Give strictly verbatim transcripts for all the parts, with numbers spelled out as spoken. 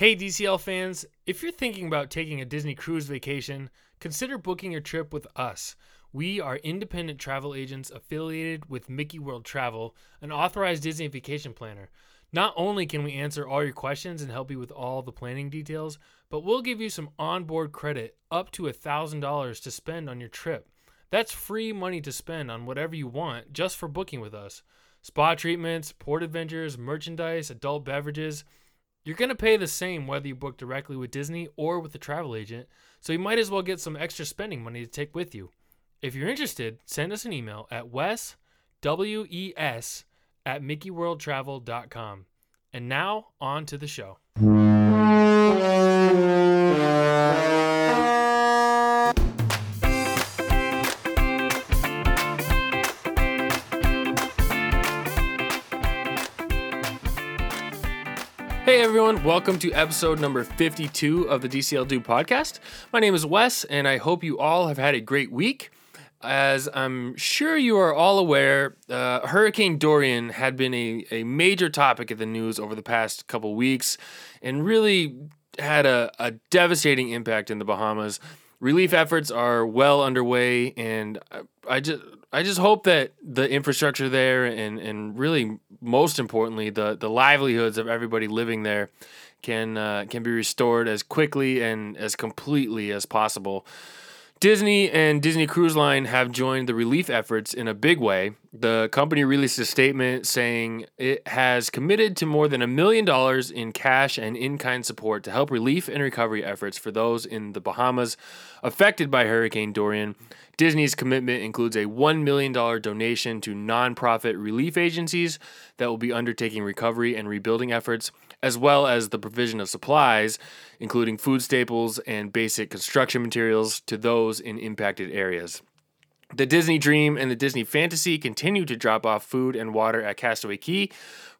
Hey D C L fans, if you're thinking about taking a Disney Cruise vacation, consider booking your trip with us. We are independent travel agents affiliated with Mickey World Travel, an authorized Disney vacation planner. Not only can we answer all your questions and help you with all the planning details, but we'll give you some onboard credit up to one thousand dollars to spend on your trip. That's free money to spend on whatever you want just for booking with us. Spa treatments, port adventures, merchandise, adult beverages. You're going to pay the same whether you book directly with Disney or with a travel agent, so you might as well get some extra spending money to take with you. If you're interested, send us an email at wes, W E S, at mickey world travel dot com. And now, on to the show. Hey everyone, welcome to episode number fifty-two of the D C L Dude Podcast. My name is Wes, and I hope you all have had a great week. As I'm sure you are all aware, uh, Hurricane Dorian had been a, a major topic in the news over the past couple weeks and really had a, a devastating impact in the Bahamas. Relief efforts are well underway, and I, I just I just hope that the infrastructure there and, and really, most importantly, the, the livelihoods of everybody living there can uh, can be restored as quickly and as completely as possible. Disney and Disney Cruise Line have joined the relief efforts in a big way. The company released a statement saying it has committed to more than a million dollars in cash and in-kind support to help relief and recovery efforts for those in the Bahamas affected by Hurricane Dorian. Disney's commitment includes a one million dollars donation to nonprofit relief agencies that will be undertaking recovery and rebuilding efforts, as well as the provision of supplies, including food staples and basic construction materials, to those in impacted areas. The Disney Dream and the Disney Fantasy continue to drop off food and water at Castaway Cay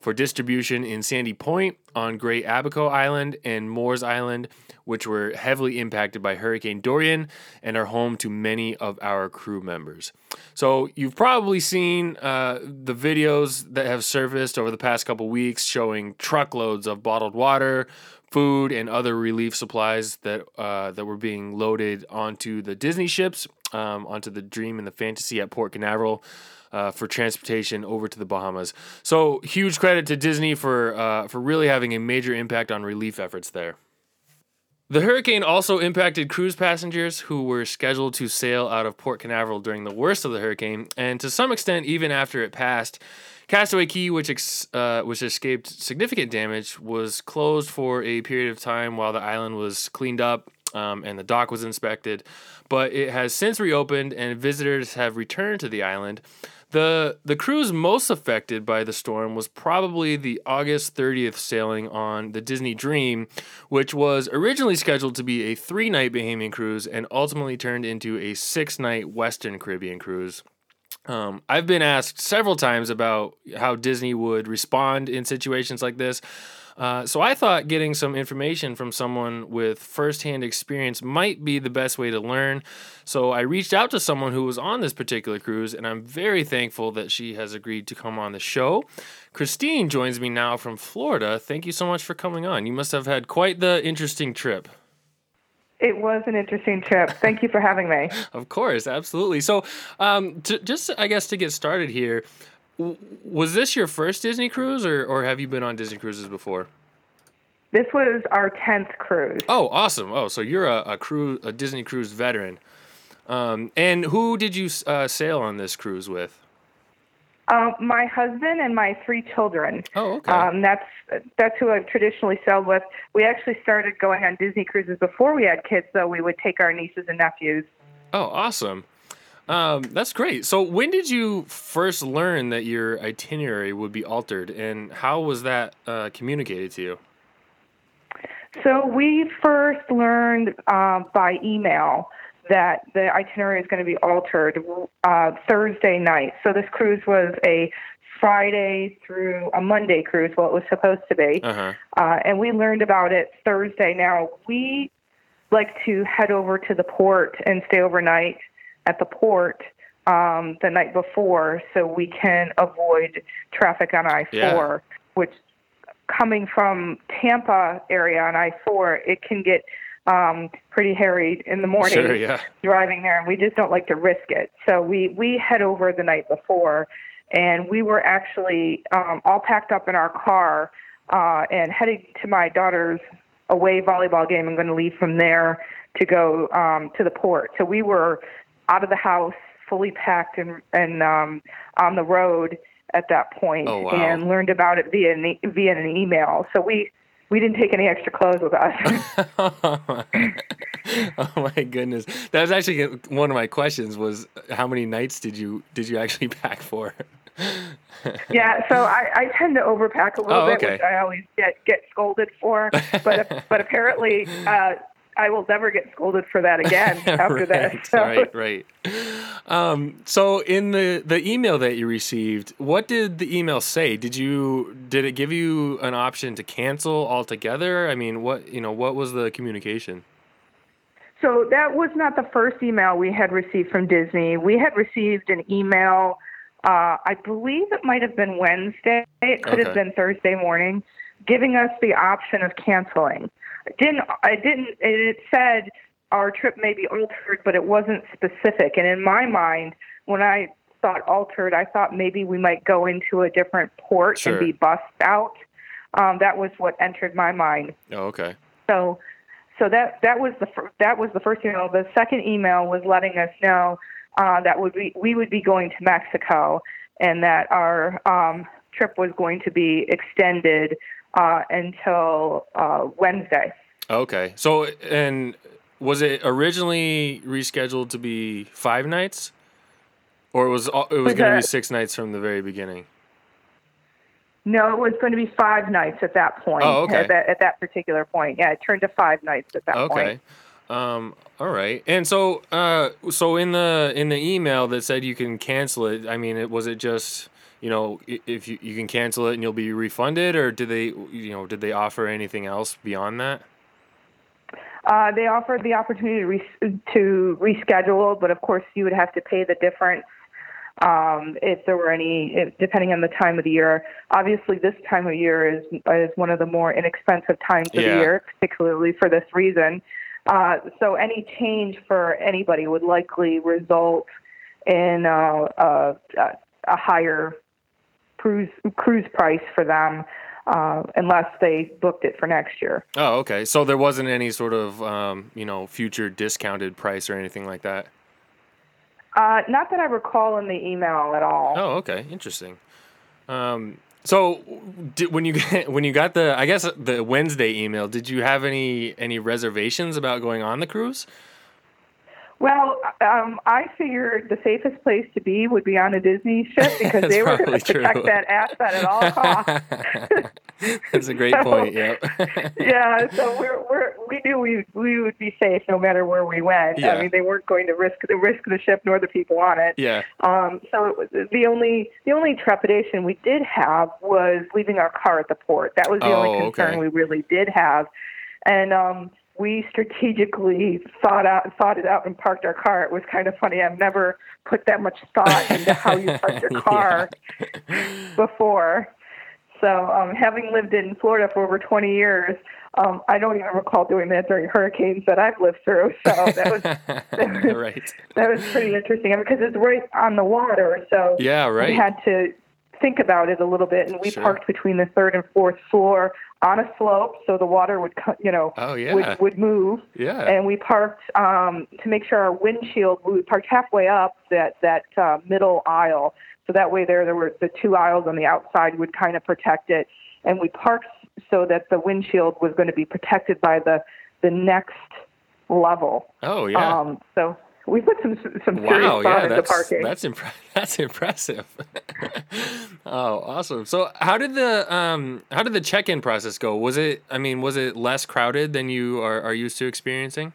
for distribution in Sandy Point, on Great Abaco Island, and Moores Island, which were heavily impacted by Hurricane Dorian and are home to many of our crew members. So you've probably seen uh, the videos that have surfaced over the past couple weeks showing truckloads of bottled water, food, and other relief supplies that uh, that were being loaded onto the Disney ships, um, onto the Dream and the Fantasy at Port Canaveral uh, for transportation over to the Bahamas. So huge credit to Disney for uh, for really having a major impact on relief efforts there. The hurricane also impacted cruise passengers who were scheduled to sail out of Port Canaveral during the worst of the hurricane, and to some extent, even after it passed. Castaway Cay, which ex- uh, which escaped significant damage, was closed for a period of time while the island was cleaned up um, and the dock was inspected, but it has since reopened and visitors have returned to the island. The the cruise most affected by the storm was probably the August thirtieth sailing on the Disney Dream, which was originally scheduled to be a three-night Bahamian cruise and ultimately turned into a six-night Western Caribbean cruise. Um, I've been asked several times about how Disney would respond in situations like this, uh, so I thought getting some information from someone with firsthand experience might be the best way to learn. So I reached out to someone who was on this particular cruise, and I'm very thankful that she has agreed to come on the show. Christine joins me now from Florida. Thank you so much for coming on. You must have had quite the interesting trip. It was an interesting trip. Thank you for having me. Of course, absolutely. So um, to, just, I guess, to get started here, w- was this your first Disney cruise, or, or have you been on Disney cruises before? This was our tenth cruise. Oh, awesome. Oh, so you're a, a, cruise, a Disney cruise veteran. Um, and who did you uh, sail on this cruise with? Uh, my husband and my three children. Oh, okay. Um, that's that's who I've traditionally sailed with. We actually started going on Disney cruises before we had kids, so we would take our nieces and nephews. Oh, awesome. Um, that's great. So when did you first learn that your itinerary would be altered, and how was that uh, communicated to you? So we first learned uh, by email that the itinerary is going to be altered uh, Thursday night. So this cruise was a Friday through a Monday cruise, what it was supposed to be. Uh-huh. Uh, and we learned about it Thursday. Now, we like to head over to the port and stay overnight at the port um, the night before so we can avoid traffic on I four, yeah. which coming from Tampa area on I four, it can get um, pretty hairy in the morning. Sure, yeah. Driving there, and we just don't like to risk it. So we, we head over the night before, and we were actually um, all packed up in our car uh, and heading to my daughter's away volleyball game. I'm going to leave from there to go um, to the port. So we were out of the house, fully packed, and, and um, on the road at that point. Oh, wow. And learned about it via an, via an email. So we, we didn't take any extra clothes with us. Oh my goodness. That was actually one of my questions, was how many nights did you, did you actually pack for? Yeah. So I, I tend to overpack a little oh, okay. bit, which I always get, get scolded for, but, but apparently, uh, I will never get scolded for that again after right, that. So. Right, right. Um, so in the, the email that you received, what did the email say? Did you did it give you an option to cancel altogether? I mean, what you know, what was the communication? So that was not the first email we had received from Disney. We had received an email, uh, I believe it might have been Wednesday. It could okay. have been Thursday morning, giving us the option of canceling. Didn't I didn't it said our trip may be altered, but it wasn't specific. And in my mind, when I thought altered, I thought maybe we might go into a different port sure. and be bussed out. Um, that was what entered my mind. Oh, okay. So, so that that was the fir- that was the first email. The second email was letting us know uh, that would be we would be going to Mexico, and that our um, trip was going to be extended uh, until uh, Wednesday. Okay. So, and was it originally rescheduled to be five nights, or it was it was going to be six nights from the very beginning? No, it was going to be five nights at that point. Oh, okay. At that, at that particular point, yeah, it turned to five nights at that okay. point. Okay. Um, all right. And so, uh, so in the in the email that said you can cancel it, I mean, it was it just. You know, if you, you can cancel it and you'll be refunded, or did they, you know, did they offer anything else beyond that? Uh, they offered the opportunity to, res- to reschedule, but of course you would have to pay the difference um, if there were any, if, depending on the time of the year. Obviously, this time of year is is one of the more inexpensive times of yeah. the year, particularly for this reason. Uh, so any change for anybody would likely result in uh, uh, a higher cruise cruise price for them, uh, unless they booked it for next year. Oh, okay. So there wasn't any sort of, um, you know, future discounted price or anything like that? Uh, not that I recall in the email at all. Oh, okay. Interesting. Um, so did, when you get, when you got the, I guess the Wednesday email, did you have any, any reservations about going on the cruise? Well, um, I figured the safest place to be would be on a Disney ship, because they were going to protect true. that asset at all costs. That's a great so, point. Yeah. yeah. So we're, we're, we knew we we would be safe no matter where we went. Yeah. I mean, they weren't going to risk the risk of the ship nor the people on it. Yeah. Um. So it was, the only the only trepidation we did have was leaving our car at the port. That was the oh, only concern okay. we really did have, and um. We strategically thought out, thought it out and parked our car. It was kind of funny. I've never put that much thought into how you park your car yeah. before. So um, having lived in Florida for over twenty years, um, I don't even recall doing that during hurricanes that I've lived through. So that was that was, right. that was pretty interesting. I mean, because it's right on the water. So yeah, right. we had to think about it a little bit, and we sure. parked between the third and fourth floor on a slope, so the water would, you know, oh, yeah. would, would move. Yeah. And we parked um, to make sure our windshield. We parked halfway up that that uh, middle aisle, so that way there there were the two aisles on the outside would kind of protect it, and we parked so that the windshield was going to be protected by the the next level. Oh yeah. Um, so. We put some some serious wow, thought yeah, into parking. That's impre- that's impressive. Oh, awesome! So, how did the um how did the check-in process go? Was it I mean, was it less crowded than you are, are used to experiencing?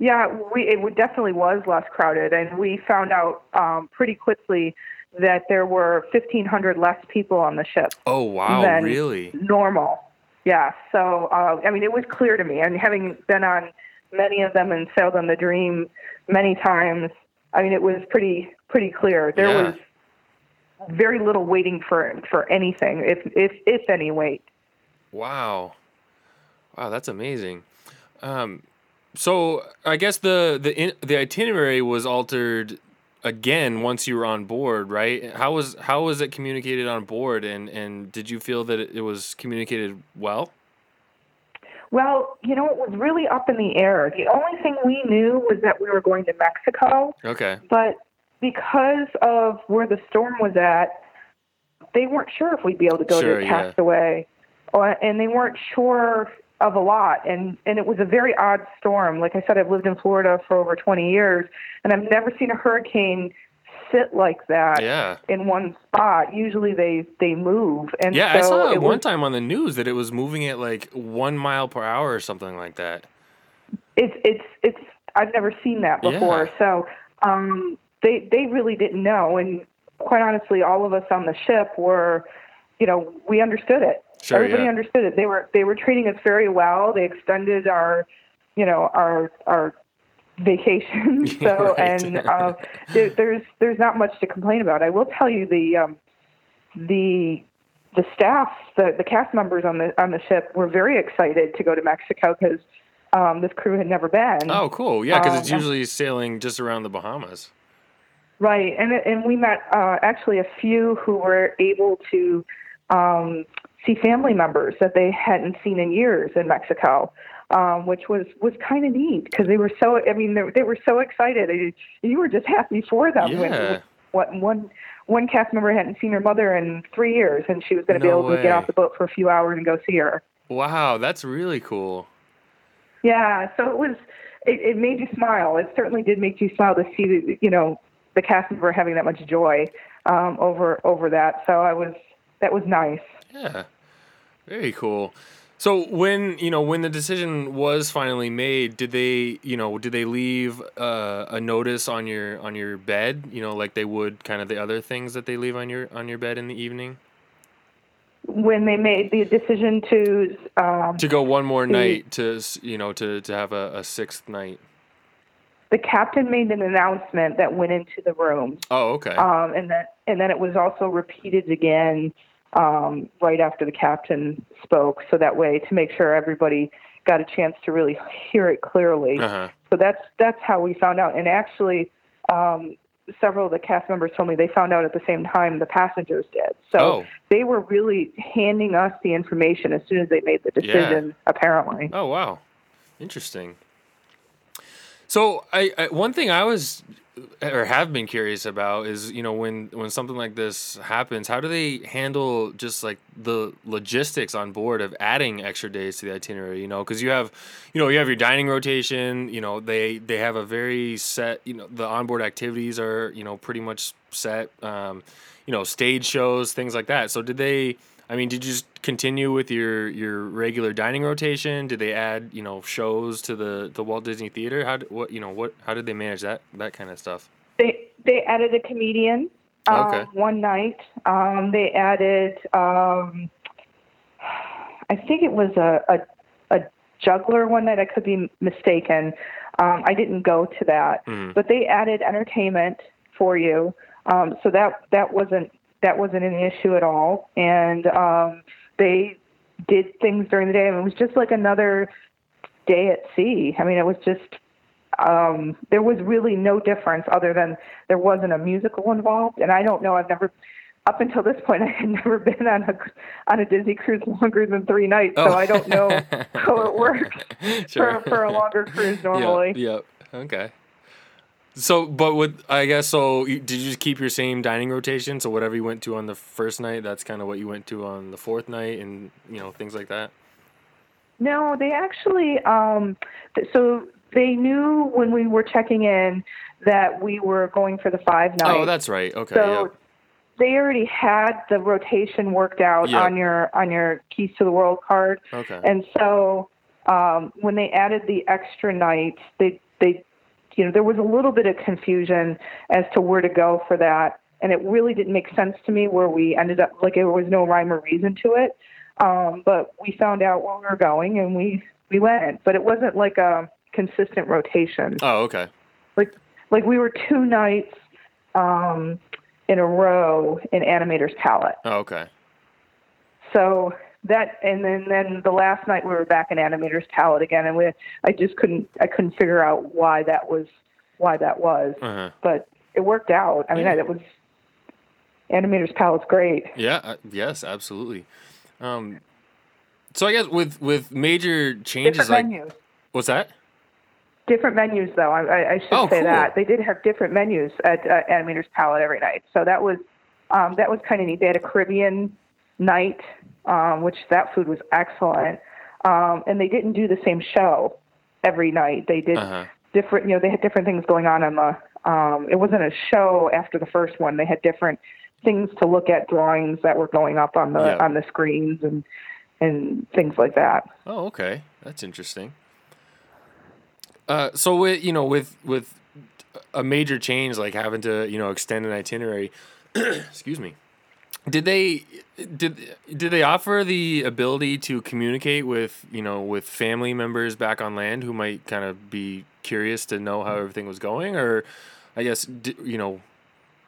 Yeah, we it definitely was less crowded, and we found out um, pretty quickly that there were fifteen hundred less people on the ship. Oh wow! Than really? Normal. Yeah. So, uh, I mean, it was clear to me, and having been on many of them and sailed on the Dream many times. I mean, it was pretty, pretty clear. There yeah. was very little waiting for for anything, if if if any wait. Wow, wow, that's amazing. Um, so I guess the the in, the itinerary was altered again once you were on board, right? How was how was it communicated on board, and and did you feel that it was communicated well? Well, you know, it was really up in the air. The only thing we knew was that we were going to Mexico. Okay. But because of where the storm was at, they weren't sure if we'd be able to go sure, to Castaway. Yeah. Or, and they weren't sure of a lot. And, and it was a very odd storm. Like I said, I've lived in Florida for over twenty years, and I've never seen a hurricane sit like that yeah. in one spot. Usually they, they move. And yeah, so I saw it one was, time on the news that it was moving at like one mile per hour or something like that. It's it's it's I've never seen that before. Yeah. So um, they they really didn't know. And quite honestly, all of us on the ship were, you know, we understood it. Sure, Everybody yeah. understood it. They were they were treating us very well. They extended our, you know, our our. vacation. So, right. and uh, there, there's there's not much to complain about. I will tell you the um, the the staff, the, the cast members on the on the ship were very excited to go to Mexico because um, this crew had never been. Oh, cool! Yeah, because um, it's usually and, sailing just around the Bahamas. Right, and and we met uh, actually a few who were able to um, see family members that they hadn't seen in years in Mexico. Um, which was, was kind of neat because they were so, I mean, they, they were so excited. They, you were just happy for them. Yeah. When, what, one, one cast member hadn't seen her mother in three years and she was going to no be able way. to get off the boat for a few hours and go see her. Wow. That's really cool. Yeah. So it was, it, it made you smile. It certainly did make you smile to see the, you know, the cast member having that much joy, um, over, over that. So I was, that was nice. Yeah. Very cool. So when, you know, when the decision was finally made, did they, you know, did they leave uh, a notice on your on your bed, you know, like they would kind of the other things that they leave on your on your bed in the evening? When they made the decision to um, to go one more the, night to, you know, to, to have a, a sixth night. The captain made an announcement that went into the room. Oh, okay. Um, and that and then it was also repeated again. Um, right after the captain spoke, so that way to make sure everybody got a chance to really hear it clearly. Uh-huh. So that's that's how we found out. And actually, um, several of the cast members told me they found out at the same time the passengers did. So oh. they were really handing us the information as soon as they made the decision, yeah. apparently. Oh, wow. Interesting. So I, I one thing I was... or have been curious about is, you know, when, when something like this happens, how do they handle just like the logistics on board of adding extra days to the itinerary, you know, cause you have, you know, you have your dining rotation, you know, they, they have a very set, you know, the onboard activities are, you know, pretty much set, um, you know, stage shows, things like that. So did they, I mean, did you just continue with your, your regular dining rotation? Did they add, you know, shows to the, the Walt Disney Theater? How did, what, you know, what, how did they manage that, that kind of stuff? They, they added a comedian, um, okay. one night. Um, they added, um, I think it was a, a, a juggler one night. I could be mistaken. Um, I didn't go to that, mm. but they added entertainment for you. Um, so that, that wasn't, That wasn't an issue at all. And um, they did things during the day. I mean, it was just like another day at sea. I mean, it was just, um, there was really no difference other than there wasn't a musical involved. And I don't know, I've never, up until this point, I had never been on a, on a Disney cruise longer than three nights. So oh. I don't know how it works sure. for, for a longer cruise normally. Yep, yep. Okay. So, but with, I guess, so did you just keep your same dining rotation? So whatever you went to on the first night, that's kind of what you went to on the fourth night and, you know, things like that? No, they actually, um, th- so they knew when we were checking in that we were going for the five nights. Oh, that's right. Okay. So yep. they already had the rotation worked out yep. on your, on your Keys to the World card. Okay. And so um, when they added the extra night, they, they, you know, there was a little bit of confusion as to where to go for that. And it really didn't make sense to me where we ended up, like there was no rhyme or reason to it. Um, but we found out where we were going and we, we went, but it wasn't like a consistent rotation. Oh, okay. Like, like we were two nights, um, in a row in Animator's Palette. Oh, okay. So that, and then, then the last night we were back in Animator's Palette again, and we, I just couldn't, I couldn't figure out why that was, why that was, uh-huh. but it worked out. I mean, yeah. I, it was, Animator's Palette's great. Yeah. Uh, yes, absolutely. Um, so I guess with, with major changes, different like menus. What's that? Different menus, though. I, I should oh, say cool. that they did have different menus at uh, Animator's Palette every night. So that was, um, that was kind of neat. They had a Caribbean night, um, which that food was excellent. Um, and they didn't do the same show every night. They did uh-huh. different, you know, they had different things going on on the, um, it wasn't a show after the first one. They had different things to look at, drawings that were going up on the, yeah. on the screens and, and things like that. Oh, okay. That's interesting. Uh, so with, you know, with, with a major change, like having to, you know, extend an itinerary, excuse me, did they, did, did they offer the ability to communicate with, you know, with family members back on land who might kind of be curious to know how everything was going? Or I guess, did, you know,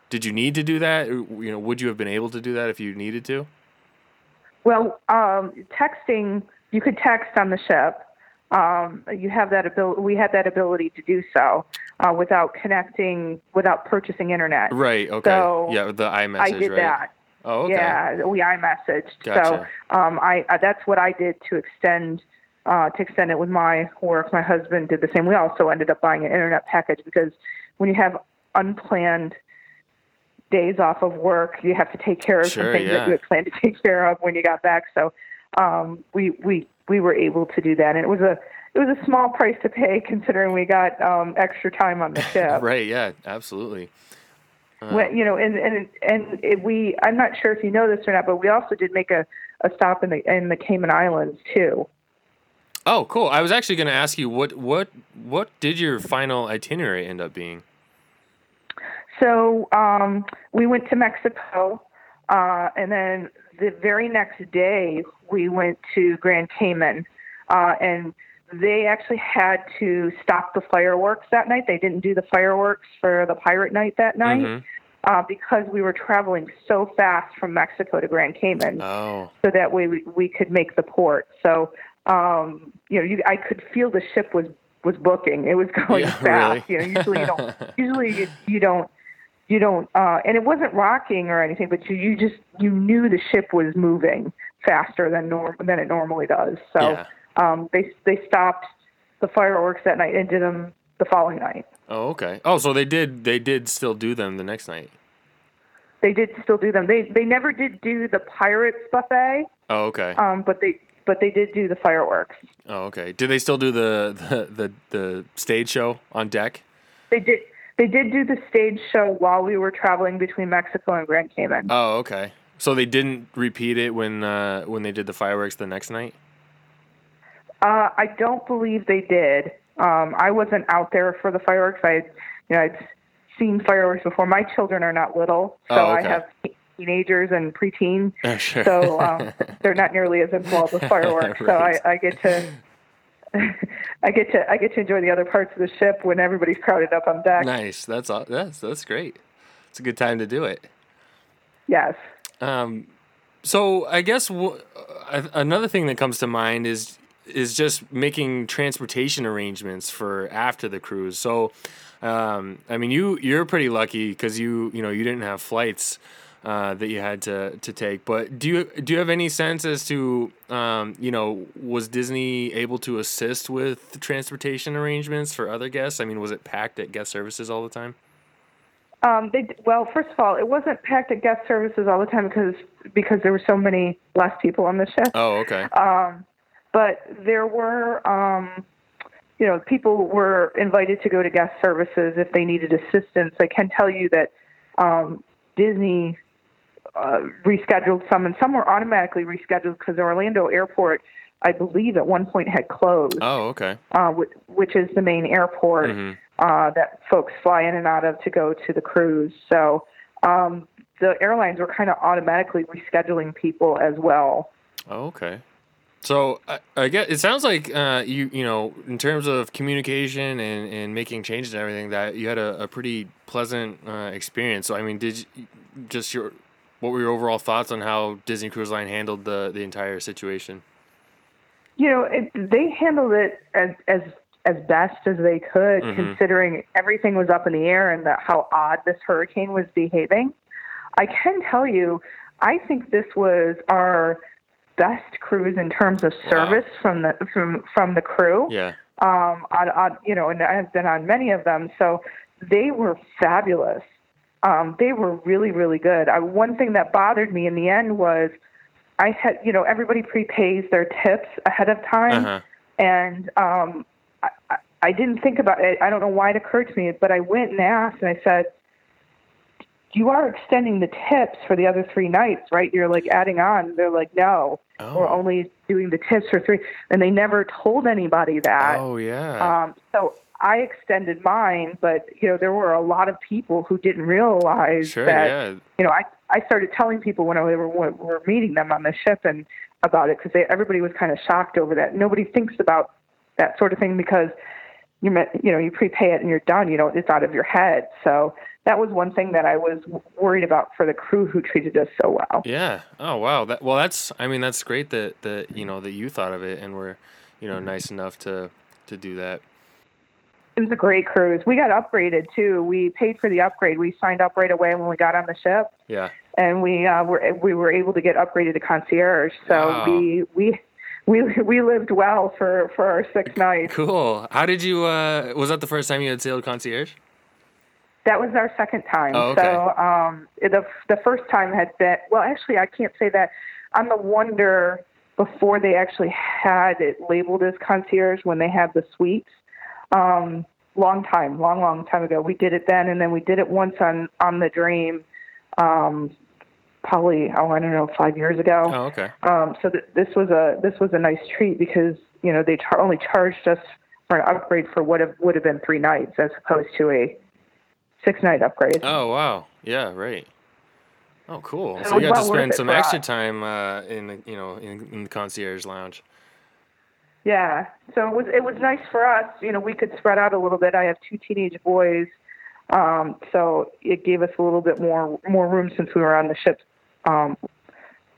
did you need to do that? You know, would you have been able to do that if you needed to? Well, um, texting, you could text on the ship. Um, you have that ability. We had that ability to do so uh, without connecting, without purchasing internet. Right. Okay. So yeah, the iMessage. I did right? that. Oh. Okay. Yeah, we iMessaged. Gotcha. So um, I uh, that's what I did to extend uh, to extend it with my work. My husband did the same. We also ended up buying an internet package because when you have unplanned days off of work, you have to take care of sure, some things yeah. that you had planned to take care of when you got back. So um, we we. we were able to do that. And it was a, it was a small price to pay considering we got um, extra time on the ship. Right. Yeah, absolutely. Uh, when, you know, and, and, and it, we, I'm not sure if you know this or not, but we also did make a, a stop in the, in the Cayman Islands too. Oh, cool. I was actually going to ask you what, what, what did your final itinerary end up being? So um, we went to Mexico uh, and then, the very next day, we went to Grand Cayman, uh, and they actually had to stop the fireworks that night. They didn't do the fireworks for the pirate night that night mm-hmm. uh, because we were traveling so fast from Mexico to Grand Cayman, oh. so that way we, we could make the port. So, um, you know, you, I could feel the ship was, was booking. It was going yeah, fast. Really? You know, usually you don't. Usually you, you don't. You don't, uh, and it wasn't rocking or anything, but you, you just, you knew the ship was moving faster than norm, than it normally does. So yeah. um, they they stopped the fireworks that night and did them the following night. Oh, okay. Oh, so they did they did still do them the next night. They did still do them. They they never did do the Pirates Buffet. Oh, okay. Um, but they but they did do the fireworks. Oh, okay. Did they still do the the the, the stage show on deck? They did. They did do the stage show while we were traveling between Mexico and Grand Cayman. Oh, okay. So they didn't repeat it when uh, when they did the fireworks the next night? Uh, I don't believe they did. Um, I wasn't out there for the fireworks. I, you know, I'd seen fireworks before. My children are not little, so oh, okay. I have teenagers and preteens, oh, sure. so um, they're not nearly as involved with fireworks. Right. So I, I get to. I get to I get to enjoy the other parts of the ship when everybody's crowded up on deck. Nice, that's that's that's great. It's a good time to do it. Yes. Um, so I guess w- another thing that comes to mind is is just making transportation arrangements for after the cruise. So, um, I mean, you you're pretty lucky because you you know you didn't have flights uh, that you had to, to take, but do you, do you have any sense as to, um, you know, was Disney able to assist with the transportation arrangements for other guests? I mean, was it packed at guest services all the time? Um, they, well, first of all, it wasn't packed at guest services all the time because, because there were so many less people on the ship. Oh, okay. Um, but there were, um, you know, people were invited to go to guest services if they needed assistance. I can tell you that, um, Disney uh, rescheduled some, and some were automatically rescheduled because the Orlando airport, I believe, at one point had closed. Oh, okay. Uh, which, which is the main airport mm-hmm. uh, that folks fly in and out of to go to the cruise. So um, the airlines were kind of automatically rescheduling people as well. Oh, okay. So I, I guess it sounds like uh, you you know, in terms of communication and, and making changes and everything, that you had a, a pretty pleasant uh, experience. So I mean, did you, just your what were your overall thoughts on how Disney Cruise Line handled the, the entire situation? You know, it, they handled it as as as best as they could, mm-hmm. considering everything was up in the air and the, how odd this hurricane was behaving. I can tell you, I think this was our best cruise in terms of service wow. from the from from the crew. Yeah. Um. On, on you know, and I've been on many of them, so they were fabulous. Um. They were really really good. I, one thing that bothered me in the end was I had you know everybody prepays their tips ahead of time, uh-huh. and um, I, I didn't think about it. I don't know why it occurred to me, but I went and asked, and I said, you are extending the tips for the other three nights, right? You're like adding on. They're like, no, oh. we're only doing the tips for three. And they never told anybody that. Oh yeah. Um, so I extended mine, but you know, there were a lot of people who didn't realize sure, that, yeah. you know, I, I started telling people when I were, when we were meeting them on the ship and about it, cause they, everybody was kind of shocked over that. Nobody thinks about that sort of thing because you you know, you prepay it and you're done, you know, it's out of your head. So that was one thing that I was worried about for the crew who treated us so well. Yeah. Oh, wow. That, well, that's, I mean, that's great that, that, you know, that you thought of it and were, you know, nice enough to, to do that. It was a great cruise. We got upgraded too. We paid for the upgrade. We signed up right away when we got on the ship. Yeah. And we, uh, were, we were able to get upgraded to concierge. So wow. we, we, We we lived well for, for our six nights. Cool. How did you, uh, was that the first time you had sailed concierge? That was our second time. Oh, okay. So um, the the first time had been, well, actually, I can't say that. On the Wonder, before they actually had it labeled as concierge, when they had the suites, um, long time, long, long time ago. We did it then, and then we did it once on, on the Dream, um probably, oh, I don't know, five years ago. Oh, okay. Um, so th- this was a this was a nice treat because, you know, they char- only charged us for an upgrade for what have, would have been three nights as opposed to a six-night upgrade. Oh, wow. Yeah, right. Oh, cool. So, so you got well to spend some extra us. time uh, in the, you know, in, in the concierge lounge. Yeah. So it was it was nice for us. You know, we could spread out a little bit. I have two teenage boys, um, so it gave us a little bit more more room since we were on the ship um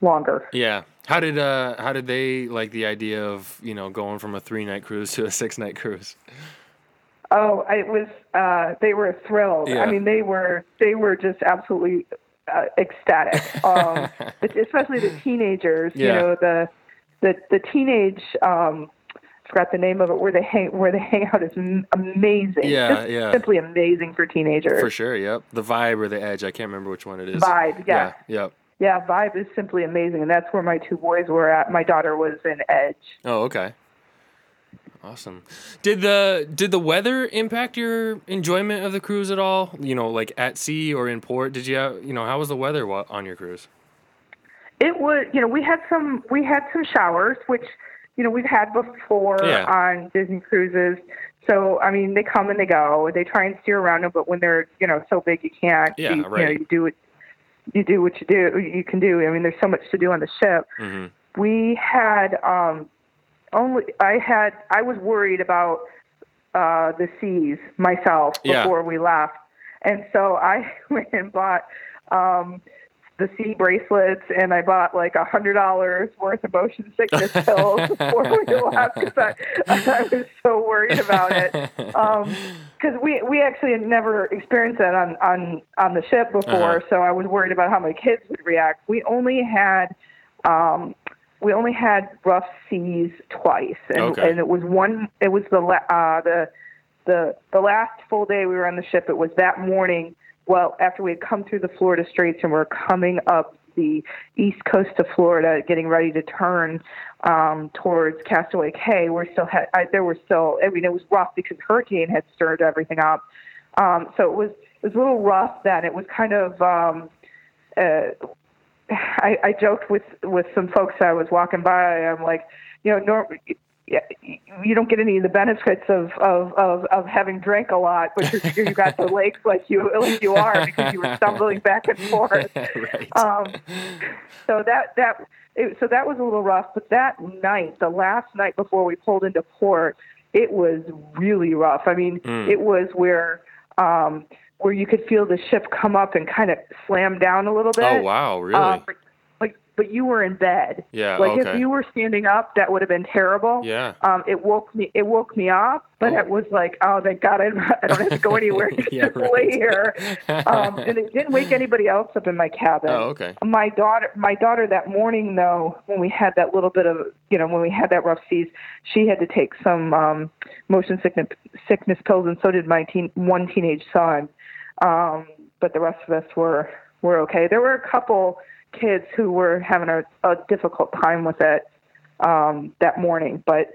longer. Yeah. How did uh how did they like the idea of, you know, going from a three night cruise to a six night cruise? Oh, it was uh they were thrilled. Yeah. I mean, they were they were just absolutely uh, ecstatic. Um especially the teenagers, yeah. you know, the the the teenage um forgot the name of it, where they hang where they hang out is amazing. Yeah, just yeah. simply amazing for teenagers. For sure, yep. The Vibe or the Edge, I can't remember which one it is. Vibe, yeah. Yeah, yep. Yeah, Vibe is simply amazing, and that's where my two boys were at. My daughter was in Edge. Oh, okay. Awesome. Did the did the weather impact your enjoyment of the cruise at all? You know, like at sea or in port? Did you have, you know, how was the weather on your cruise? It was, you know, we had some we had some showers, which, you know, we've had before yeah. on Disney cruises. So, I mean, they come and they go. They try and steer around them, but when they're, you know, so big you can't. Yeah, you, right. you know, you do it. You do what you do. You can do. I mean, there's so much to do on the ship. Mm-hmm. We had um, only. I had. I was worried about uh, the seas myself before yeah. we left, and so I went and bought um, the sea bracelets, and I bought like a hundred dollars worth of motion sickness pills before we left because I, I was so worried about it um, because we, we actually had never experienced that on, on, on the ship before. Uh-huh. So I was worried about how my kids would react. We only had, um, we only had rough seas twice, and, okay. and it was one. It was the uh, the the the last full day we were on the ship. It was that morning. Well, after we had come through the Florida Straits and we're coming up the east coast of Florida, getting ready to turn um, towards Castaway Cay, we're still had, I, there were still. I mean, it was rough because hurricane had stirred everything up. Um, so it was it was a little rough then. It was kind of. Um, uh, I, I joked with, with some folks that I was walking by. I'm like, you know, normally, you don't get any of the benefits of, of, of, of having drank a lot, but you're, you got the lakes like you like you are because you were stumbling back and forth. Right. Um, so that that it, so that was a little rough. But that night, the last night before we pulled into port, it was really rough. I mean, mm. it was where um, where you could feel the ship come up and kind of slam down a little bit. Oh, wow, really? Um, like, but you were in bed. Yeah, Like, okay. if you were standing up, that would have been terrible. Yeah. Um, it woke me It woke me up, but oh. it was like, oh, thank God, I don't have to go anywhere. yeah, just right. lay here. Um, and it didn't wake anybody else up in my cabin. Oh, okay. My daughter, my daughter that morning, though, when we had that little bit of, you know, when we had that rough seas, she had to take some um, motion sickness, sickness pills, and so did my teen, one teenage son. Um, but the rest of us were, were okay. There were a couple kids who were having a, a difficult time with it um, that morning, but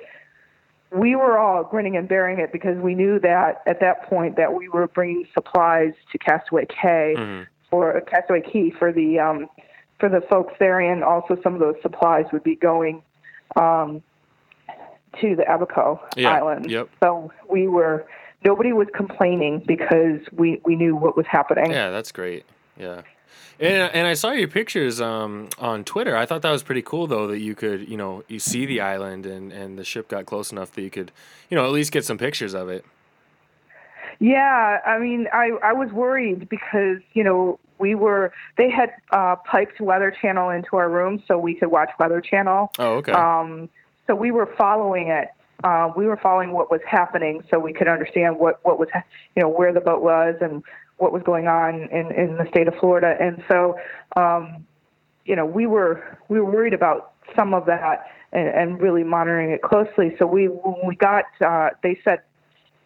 we were all grinning and bearing it because we knew that at that point that we were bringing supplies to Castaway Cay mm-hmm. for uh, Castaway Cay for the um, for the folks there, and also some of those supplies would be going um, to the Abaco yeah. Island. Yep. So we were nobody was complaining because we, we knew what was happening. Yeah, that's great. Yeah. And and I saw your pictures um, on Twitter. I thought that was pretty cool, though, that you could, you know, you see the island and, and the ship got close enough that you could, you know, at least get some pictures of it. Yeah, I mean, I, I was worried because, you know, we were, they had uh, piped Weather Channel into our room so we could watch Weather Channel. Oh, okay. Um, so we were following it. Uh, we were following what was happening so we could understand what, what was, you know, where the boat was and what was going on in, in the state of Florida. And so, um, you know, we were, we were worried about some of that and, and really monitoring it closely. So we, when we got, uh, they said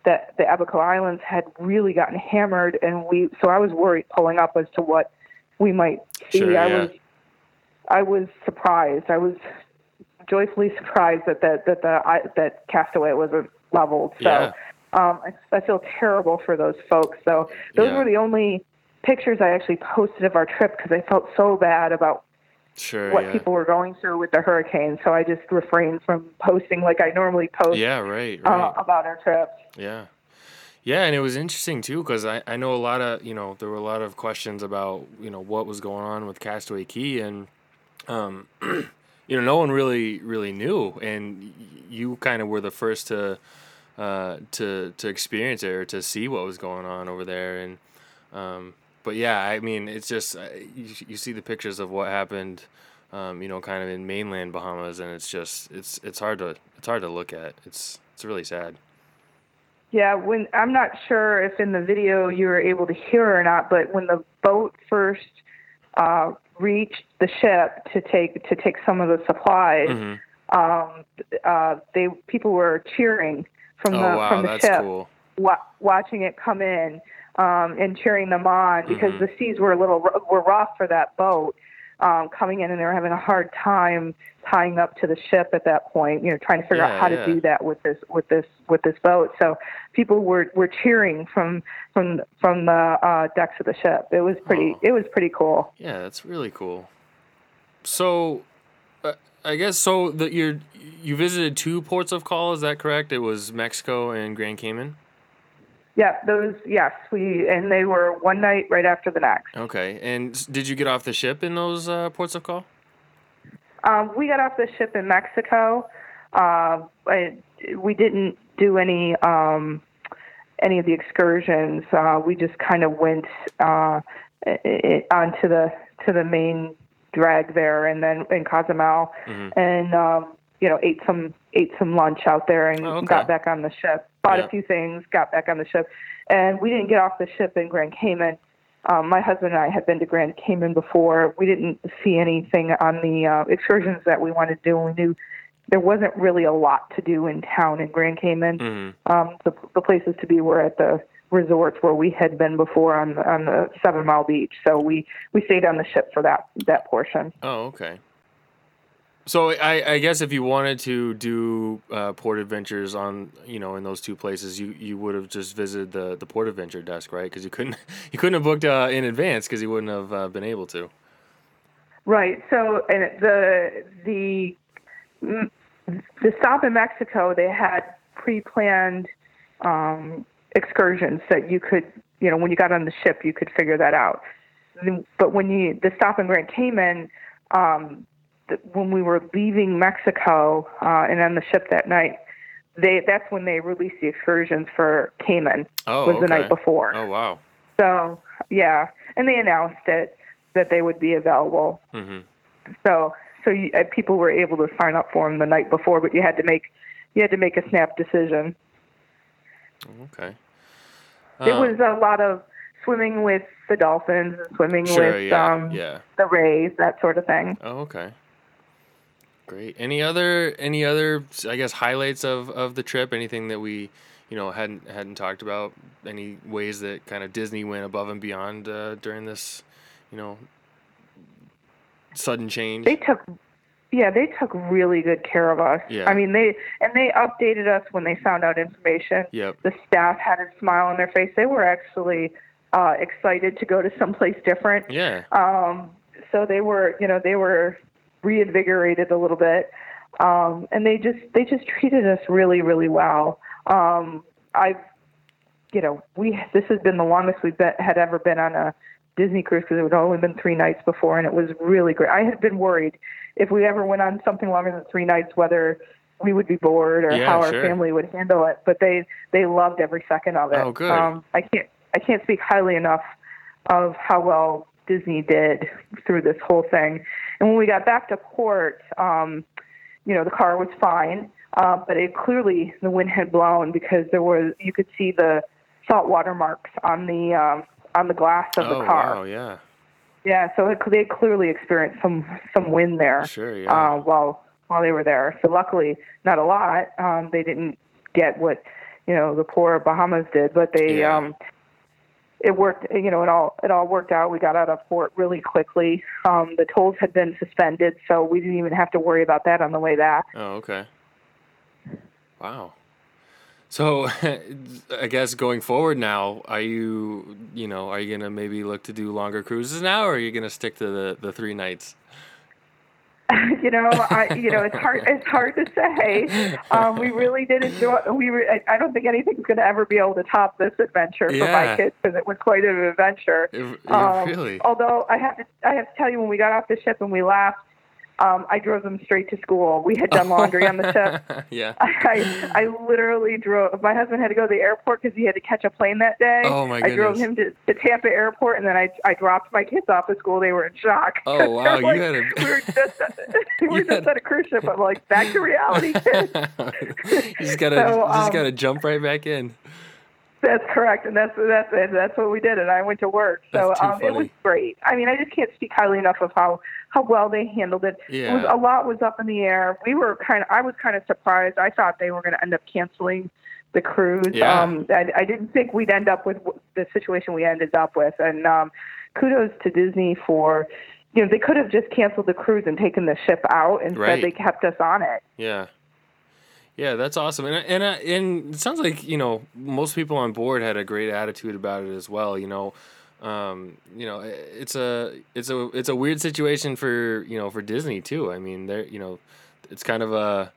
that the Abaco Islands had really gotten hammered, and we, so I was worried pulling up as to what we might see. Sure, yeah. I was, I was surprised. I was joyfully surprised that, that, that the, I, that Castaway wasn't leveled. So, yeah. Um, I, I feel terrible for those folks. So those yeah. were the only pictures I actually posted of our trip because I felt so bad about sure, what yeah. people were going through with the hurricane. So I just refrained from posting like I normally post yeah, right, right. Uh, about our trip. Yeah. Yeah, and it was interesting, too, because I, I know a lot of, you know, there were a lot of questions about, you know, what was going on with Castaway Cay, and, um, you know, no one really, really knew. And you kind of were the first to... Uh, to to experience it or to see what was going on over there, and um, but yeah, I mean, it's just you, you see the pictures of what happened, um, you know, kind of in mainland Bahamas, and it's just it's it's hard to it's hard to look at. It's it's really sad. Yeah, when I'm not sure if in the video you were able to hear or not, but when the boat first uh, reached the ship to take to take some of the supplies, mm-hmm. um, uh, they people were cheering. From the, oh, wow, from the that's ship, cool. wa- watching it come in um, and cheering them on because mm-hmm. the seas were a little r- were rough for that boat um, coming in, and they were having a hard time tying up to the ship at that point. You know, trying to figure yeah, out how yeah. to do that with this with this with this boat. So people were, were cheering from from from the uh, decks of the ship. It was pretty. Oh. It was pretty cool. Yeah, that's really cool. So. Uh, I guess so. That you you visited two ports of call, is that correct? It was Mexico and Grand Cayman. Yeah, those. Yes, we and they were one night right after the next. Okay, and did you get off the ship in those uh, ports of call? Um, we got off the ship in Mexico. Uh, I, we didn't do any um, any of the excursions. Uh, we just kind of went uh, it, onto the to the main. drag there, and then in Cozumel, mm-hmm. and um, you know, ate some ate some lunch out there, and oh, okay. got back on the ship. Bought yeah. a few things, got back on the ship, and we didn't get off the ship in Grand Cayman. Um, my husband and I had been to Grand Cayman before. We didn't see anything on the uh, excursions that we wanted to do. We knew there wasn't really a lot to do in town in Grand Cayman. Mm-hmm. Um, the, the places to be were at the resorts where we had been before on the, on the Seven Mile Beach. So we, we stayed on the ship for that, that portion. Oh, okay. So I, I guess if you wanted to do uh, port adventures on, you know, in those two places, you, you would have just visited the, the port adventure desk, right? Because you couldn't you couldn't have booked uh, in advance because you wouldn't have uh, been able to. Right. So and the the the stop in Mexico, they had pre-planned. Um, excursions that you could, you know, when you got on the ship, you could figure that out. But when you, the stop in Grand Cayman, um, when we were leaving Mexico uh, and on the ship that night, they that's when they released the excursions for Cayman. Oh, was okay. The night before. Oh, wow. So, yeah. And they announced it, that they would be available. Mm-hmm. So so you, uh, people were able to sign up for them the night before, but you had to make you had to make a snap decision. Okay. Uh, it was a lot of swimming with the dolphins and swimming sure, with yeah, um, yeah. the rays, that sort of thing. Oh, okay. Great. Any other, any other, I guess, highlights of, of the trip? Anything that we, you know, hadn't hadn't talked about? Any ways that kind of Disney went above and beyond uh, during this, you know, sudden change? They took, yeah, they took really good care of us. Yeah. I mean, they and they updated us when they found out information. Yep. The staff had a smile on their face. They were actually uh, excited to go to someplace different. Yeah. Um. So they were, you know, they were reinvigorated a little bit, um, and they just they just treated us really, really well. Um, I've, you know, we this has been the longest we've been, had ever been on a Disney cruise, because it had only been three nights before, and it was really great. I had been worried if we ever went on something longer than three nights, whether we would be bored or yeah, how our sure. family would handle it. But they they loved every second of it. Oh, good. Um, I can't I can't speak highly enough of how well Disney did through this whole thing. And when we got back to port, um, you know, the car was fine, uh, but it clearly the wind had blown, because there was you could see the salt water marks on the um, on the glass of oh, the car. Oh wow, yeah, yeah. So it, they clearly experienced some some wind there. Sure, yeah. Uh, while while they were there, so luckily not a lot. Um, they didn't get what you know the poor Bahamas did, but they. Yeah. Um, It worked, you know, it all it all worked out. We got out of port really quickly. Um, the tolls had been suspended, so we didn't even have to worry about that on the way back. Oh, okay. Wow. So, I guess going forward now, are you, you know, are you going to maybe look to do longer cruises now, or are you going to stick to the, the three nights? You know, I, you know, it's hard. It's hard to say. Um, we really did enjoy. We, re, I don't think anything's going to ever be able to top this adventure for yeah. my kids, because it was quite an adventure. It, it um, really. Although I have to, I have to tell you, when we got off the ship and we left, um, I drove them straight to school. We had done laundry on the ship. Yeah. I, I literally drove. My husband had to go to the airport because he had to catch a plane that day. Oh my goodness. I drove him to, to Tampa Airport, and then I, I dropped my kids off at school. They were in shock. Oh wow! Like, you had a... we were just we were just had... on a cruise ship. I'm like, back to reality, kids. You just gotta so, um, just gotta jump right back in. That's correct, and that's that's that's what we did. And I went to work, so um, it was great. I mean, I just can't speak highly enough of how, how well they handled it. Yeah. It was, a lot was up in the air. We were kind of I was kind of surprised. I thought they were going to end up canceling the cruise. Yeah. Um, I, I didn't think we'd end up with the situation we ended up with. And um, kudos to Disney for, you know, they could have just canceled the cruise and taken the ship out, and right. Instead they kept us on it. Yeah. Yeah, that's awesome, and and uh, and it sounds like you know most people on board had a great attitude about it as well. You know, um, you know it's a it's a it's a weird situation for you know for Disney too. I mean, they're you know it's kind of a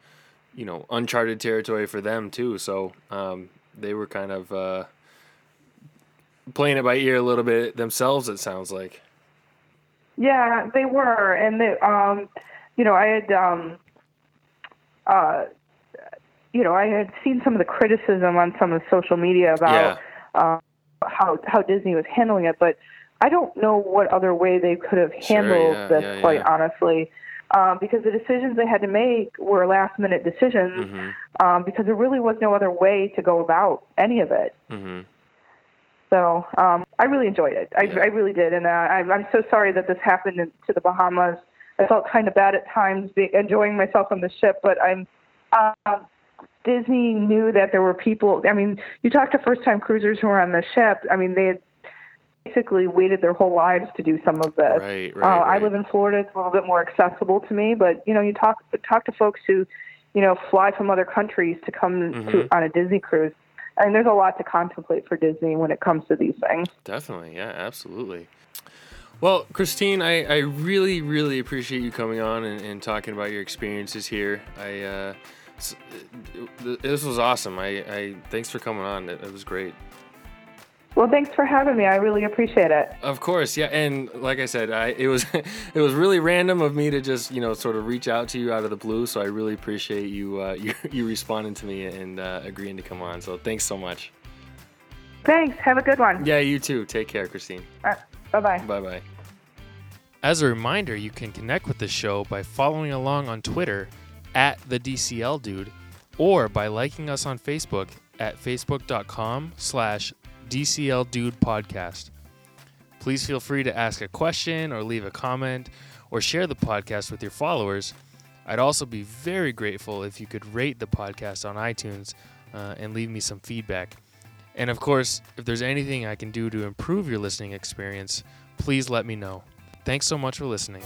you know uncharted territory for them too. So um, they were kind of uh, playing it by ear a little bit themselves. It sounds like. Yeah, they were, and they, um, you know, I had. Um, uh, You know, I had seen some of the criticism on some of the social media about yeah. uh, how how Disney was handling it, but I don't know what other way they could have handled sure, yeah, this, yeah, quite yeah. honestly, um, because the decisions they had to make were last-minute decisions, mm-hmm. um, because there really was no other way to go about any of it. Mm-hmm. So um, I really enjoyed it. I, yeah. I really did, and uh, I'm, I'm so sorry that this happened to the Bahamas. I felt kind of bad at times, be, enjoying myself on the ship, but I'm. Um, Disney knew that there were people. I mean, you talk to first-time cruisers who were on the ship. I mean, they had basically waited their whole lives to do some of this. Right, right, uh, right. I live in Florida. It's a little bit more accessible to me. But, you know, you talk talk to folks who, you know, fly from other countries to come mm-hmm. to, on a Disney cruise. I mean, there's a lot to contemplate for Disney when it comes to these things. Definitely. Yeah, absolutely. Well, Christine, I, I really, really appreciate you coming on and, and talking about your experiences here. I, uh... This was awesome. I, I thanks for coming on. It, it was great. Well, thanks for having me. I really appreciate it. Of course. Yeah. And like I said, I, it was it was really random of me to just, you know, sort of reach out to you out of the blue. So I really appreciate you uh, you, you responding to me and uh, agreeing to come on. So thanks so much. Thanks. Have a good one. Yeah, you too. Take care, Christine. All right. Bye-bye. Bye-bye. As a reminder, you can connect with the show by following along on Twitter at the D C L Dude or by liking us on Facebook at facebook.com slash D C L Dude Podcast. Please feel free to ask a question or leave a comment or share the podcast with your followers. I'd also be very grateful if you could rate the podcast on iTunes uh, and leave me some feedback. And of course, if there's anything I can do to improve your listening experience, please let me know. Thanks so much for listening.